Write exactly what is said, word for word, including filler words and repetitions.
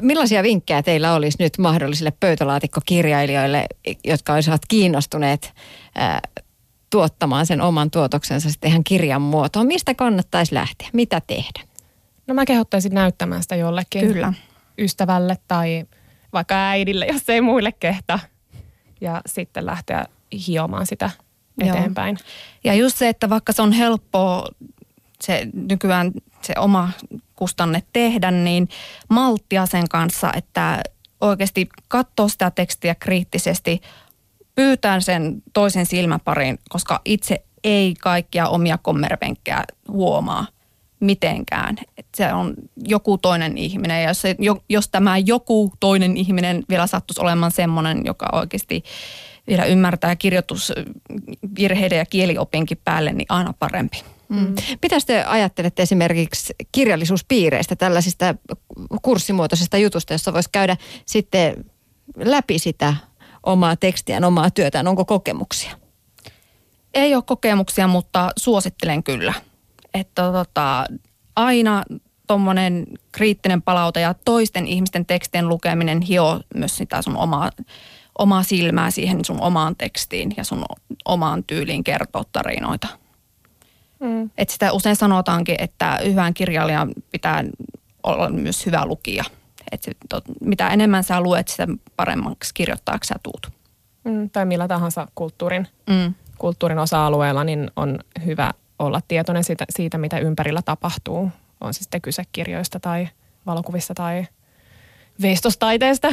Millaisia vinkkejä teillä olisi nyt mahdollisille pöytälaatikkokirjailijoille, jotka olisivat kiinnostuneet tuottamaan sen oman tuotoksensa sitten ihan kirjan muotoon? Mistä kannattaisi lähteä? Mitä tehdä? No mä kehottaisin näyttämään sitä jollekin. Kyllä. Ystävälle tai vaikka äidille, jos ei muille kehtaa. Ja sitten lähteä hiomaan sitä eteenpäin. Joo. Ja just se, että vaikka se on helppoa se nykyään se oma kustanne tehdä, niin malttia sen kanssa, että oikeasti katsoo sitä tekstiä kriittisesti, pyytää sen toisen silmäpariin, koska itse ei kaikkia omia kommervenkkejä huomaa mitenkään. Että se on joku toinen ihminen ja jos, se, jos tämä joku toinen ihminen vielä sattuisi olemaan semmoinen, joka oikeasti vielä ymmärtää kirjoitusvirheiden ja kieliopinkin päälle, niin aina parempi. Mm. Mitä te ajattelette esimerkiksi kirjallisuuspiireistä, tällaisista kurssimuotoisista jutusta, jossa voisi käydä sitten läpi sitä omaa tekstiään, omaa työtään? Onko kokemuksia? Ei ole kokemuksia, mutta suosittelen kyllä. Että tota, aina tuommoinen kriittinen palaute ja toisten ihmisten tekstien lukeminen hioo myös sitä sun omaa, omaa silmää siihen sun omaan tekstiin ja sun omaan tyyliin kertoa tarinoita. Mm. Että sitä usein sanotaankin, että hyvän kirjailijan pitää olla myös hyvä lukija. Että mitä enemmän sä luet, sitä paremmaksi kirjoittaaksi sä tuut. Mm, tai millä tahansa kulttuurin, mm. kulttuurin osa-alueella niin on hyvä olla tietoinen siitä, siitä, mitä ympärillä tapahtuu. On siis sitten kyse kirjoista tai valokuvista tai veistostaiteesta.